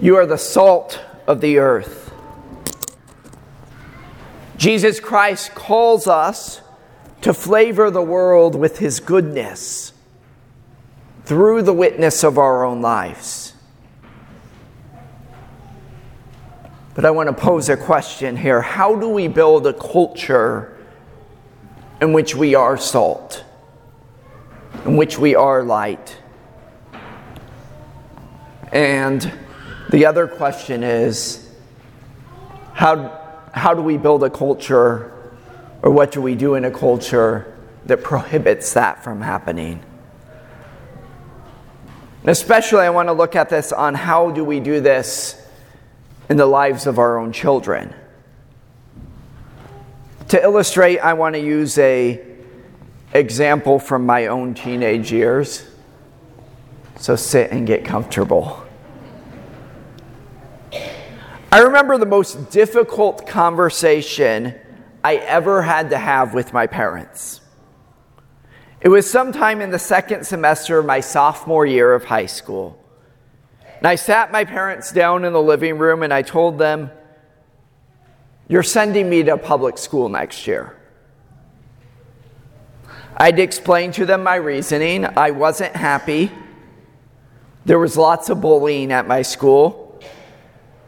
You are the salt of the earth. Jesus Christ calls us to flavor the world with his goodness through the witness of our own lives. But I want to pose a question here. How do we build a culture in which we are salt, in which we are light? And the other question is, how do we build a culture, or what do we do in a culture that prohibits that from happening? And especially I want to look at this on how do we do this in the lives of our own children. To illustrate, I want to use an example from my own teenage years. So sit and get comfortable. I remember the most difficult conversation I ever had to have with my parents. It was sometime in the second semester of my sophomore year of high school. And I sat my parents down in the living room and I told them, "You're sending me to public school next year." I'd explain to them my reasoning. I wasn't happy. There was lots of bullying at my school.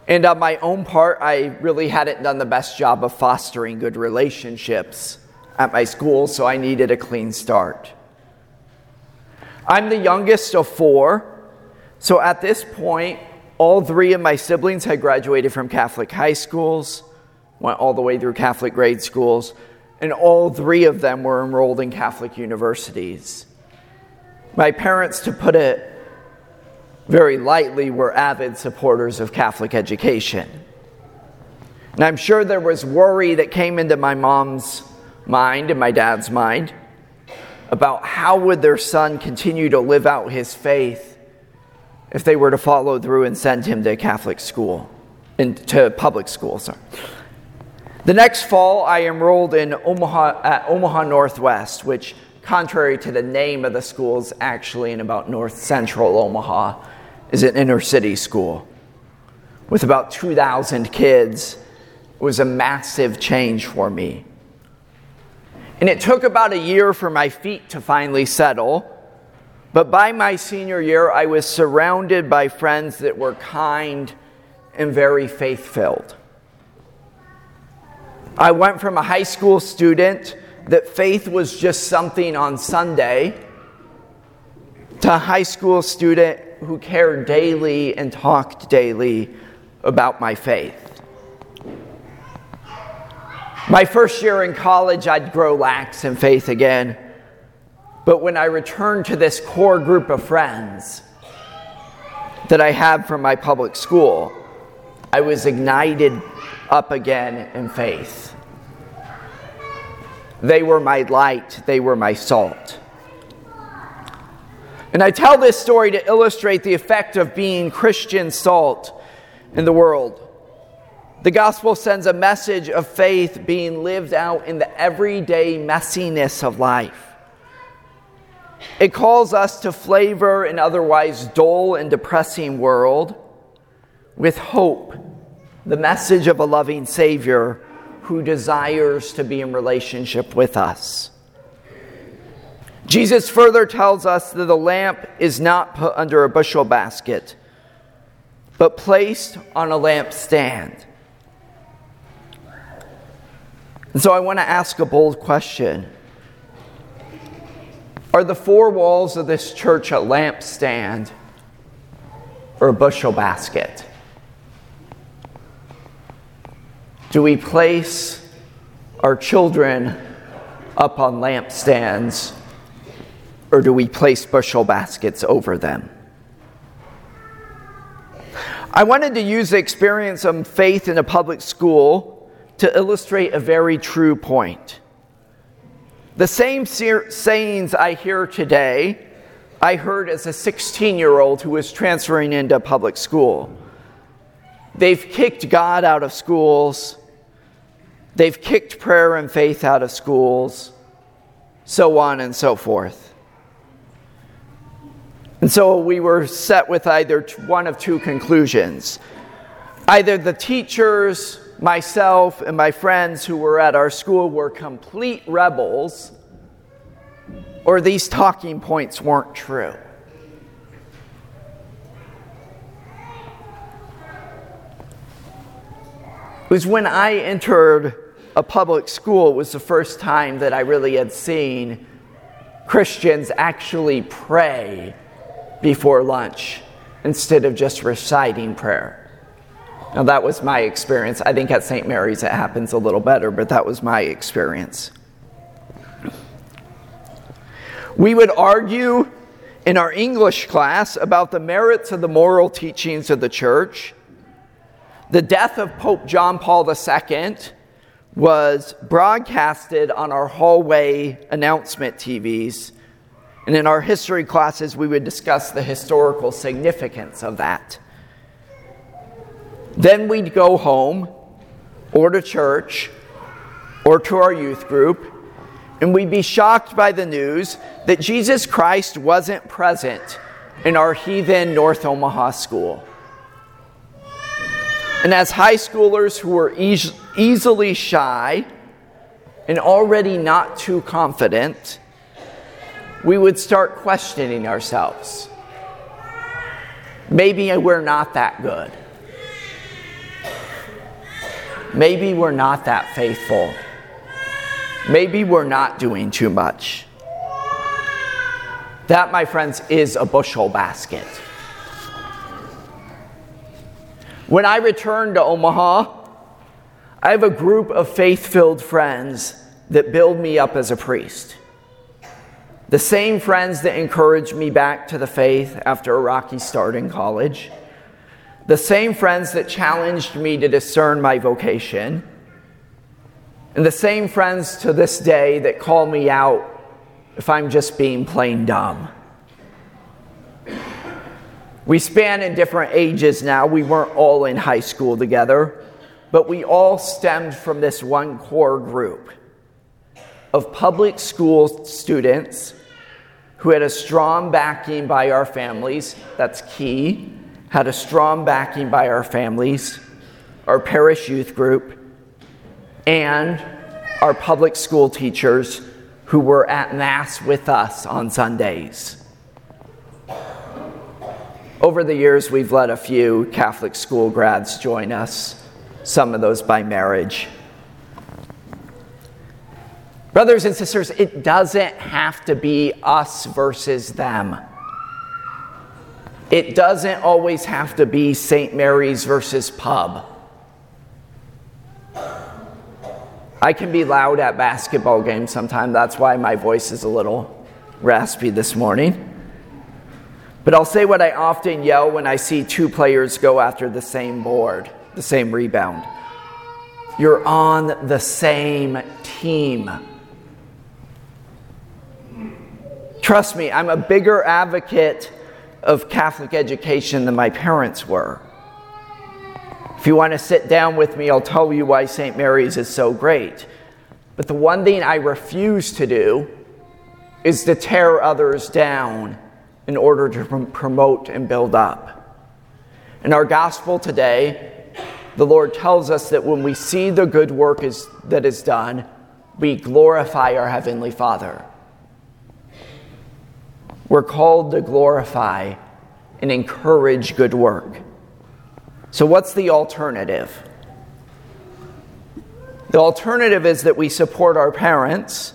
And on my own part, I really hadn't done the best job of fostering good relationships at my school, so I needed a clean start. I'm the youngest of four, so at this point, all three of my siblings had graduated from Catholic high schools, went all the way through Catholic grade schools, and all three of them were enrolled in Catholic universities. My parents, to put it very lightly, were avid supporters of Catholic education. And I'm sure there was worry that came into my mom's mind and my dad's mind about how would their son continue to live out his faith if they were to follow through and send him to Catholic school, to public school, sorry. The next fall, I enrolled in Omaha Northwest, which, contrary to the name of the school, is actually in about north-central Omaha, is an inner-city school. With about 2,000 kids, it was a massive change for me. And it took about a year for my feet to finally settle, but by my senior year, I was surrounded by friends that were kind and very faith-filled. I went from a high school student that faith was just something on Sunday to a high school student who cared daily and talked daily about my faith. My first year in college, I'd grow lax in faith again, but when I returned to this core group of friends that I had from my public school, I was ignited up again in faith. They were my light. They were my salt. And I tell this story to illustrate the effect of being Christian salt in the world. The gospel sends a message of faith being lived out in the everyday messiness of life. It calls us to flavor an otherwise dull and depressing world with hope, the message of a loving Savior who desires to be in relationship with us. Jesus further tells us that the lamp is not put under a bushel basket, but placed on a lampstand. And so I want to ask a bold question. Are the four walls of this church a lampstand or a bushel basket? Do we place our children up on lampstands, or do we place bushel baskets over them? I wanted to use the experience of faith in a public school to illustrate a very true point. The same sayings I hear today, I heard as a 16-year-old who was transferring into public school. They've kicked God out of schools. They've kicked prayer and faith out of schools, so on and so forth. And so we were set with either one of two conclusions. Either the teachers, myself, and my friends who were at our school were complete rebels, or these talking points weren't true. It was when I entered a public school, it was the first time that I really had seen Christians actually pray before lunch instead of just reciting prayer. Now that was my experience. I think at St. Mary's it happens a little better, but that was my experience. We would argue in our English class about the merits of the moral teachings of the church. The death of Pope John Paul II was broadcasted on our hallway announcement TVs. And in our history classes, we would discuss the historical significance of that. Then we'd go home, or to church, or to our youth group, and we'd be shocked by the news that Jesus Christ wasn't present in our heathen North Omaha school. And as high schoolers who were easily shy and already not too confident, we would start questioning ourselves. Maybe we're not that good. Maybe we're not that faithful. Maybe we're not doing too much. That, my friends, is a bushel basket. When I returned to Omaha, I have a group of faith-filled friends that build me up as a priest. The same friends that encouraged me back to the faith after a rocky start in college. The same friends that challenged me to discern my vocation. And the same friends to this day that call me out if I'm just being plain dumb. We span in different ages now. We weren't all in high school together, but we all stemmed from this one core group of public school students who had a strong backing by our families. That's key. Had a strong backing by our families, our parish youth group, and our public school teachers who were at Mass with us on Sundays. Over the years, we've let a few Catholic school grads join us, some of those by marriage. Brothers and sisters, it doesn't have to be us versus them. It doesn't always have to be St. Mary's versus pub. I can be loud at basketball games sometimes. That's why my voice is a little raspy this morning. But I'll say what I often yell when I see two players go after the same board, the same rebound. You're on the same team. Trust me, I'm a bigger advocate of Catholic education than my parents were. If you want to sit down with me, I'll tell you why St. Mary's is so great. But the one thing I refuse to do is to tear others down in order to promote and build up. In our gospel today, the Lord tells us that when we see the good work that is done, we glorify our Heavenly Father. We're called to glorify and encourage good work. So what's the alternative? The alternative is that we support our parents,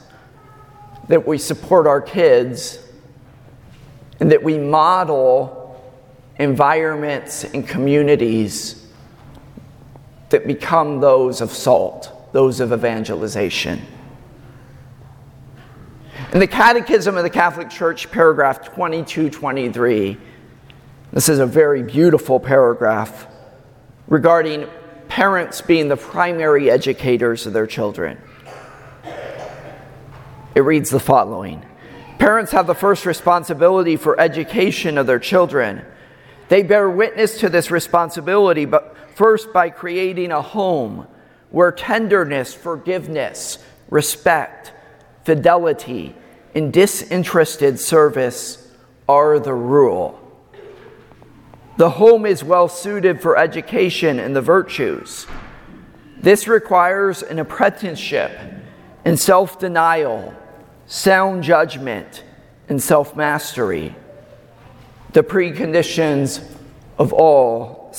that we support our kids, and that we model environments and communities that become those of salt, those of evangelization. In the Catechism of the Catholic Church, paragraph 2223, this is a very beautiful paragraph regarding parents being the primary educators of their children. It reads the following. Parents have the first responsibility for education of their children. They bear witness to this responsibility, but first by creating a home where tenderness, forgiveness, respect, fidelity, and disinterested service are the rule. The home is well suited for education and the virtues. This requires an apprenticeship in self-denial, sound judgment, and self-mastery, the preconditions of all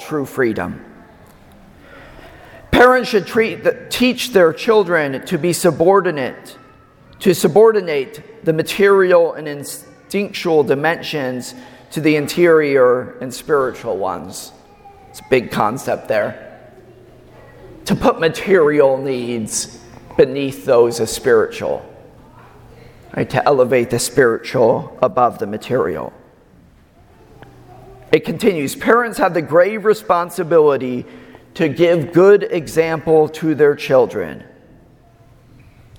true freedom. Parents should teach their children to be subordinate the material and instinctual dimensions to the interior and spiritual ones. It's a big concept there. To put material needs beneath those of spiritual, right? To elevate the spiritual above the material. It continues, parents have the grave responsibility to give good example to their children.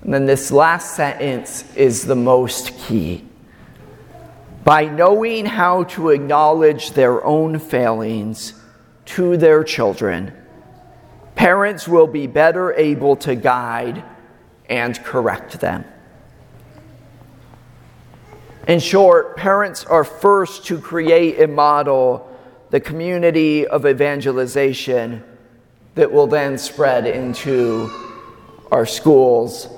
And then this last sentence is the most key. By knowing how to acknowledge their own failings to their children, parents will be better able to guide and correct them. In short, parents are first to create and model the community of evangelization that will then spread into our schools,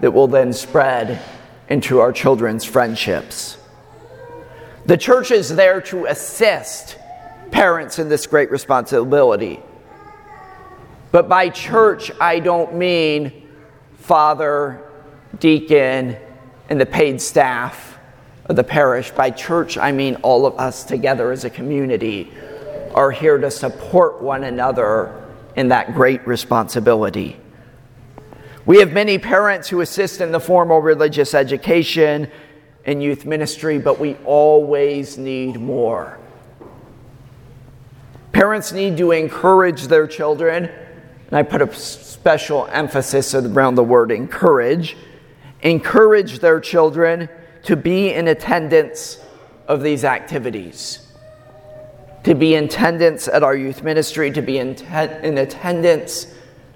that will then spread into our children's friendships. The church is there to assist parents in this great responsibility. But by church, I don't mean father, deacon, and the paid staff of the parish. By church, I mean all of us together as a community are here to support one another in that great responsibility. We have many parents who assist in the formal religious education and youth ministry, but we always need more. Parents need to encourage their children, and I put a special emphasis around the word encourage. Encourage their children to be in attendance of these activities, to be in attendance at our youth ministry, to be in attendance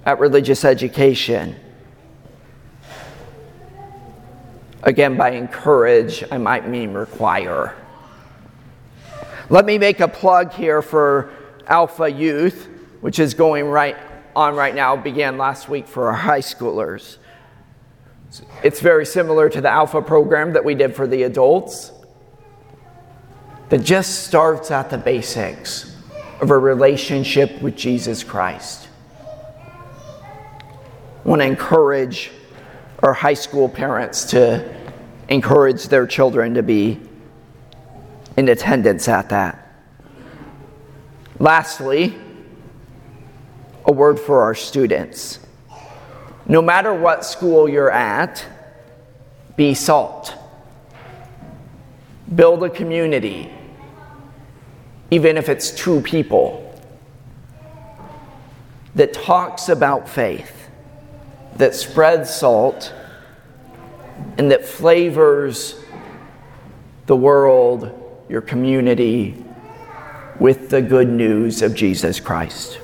at religious education. Again, by encourage, I might mean require. Let me make a plug here for Alpha Youth, which is going right now, began last week for our high schoolers. It's very similar to the Alpha program that we did for the adults, that just starts at the basics of a relationship with Jesus Christ. I want to encourage our high school parents to encourage their children to be in attendance at that. Lastly, a word for our students. No matter what school you're at, be salt. Build a community, even if it's two people, that talks about faith, that spreads salt, and that flavors the world, your community, with the good news of Jesus Christ.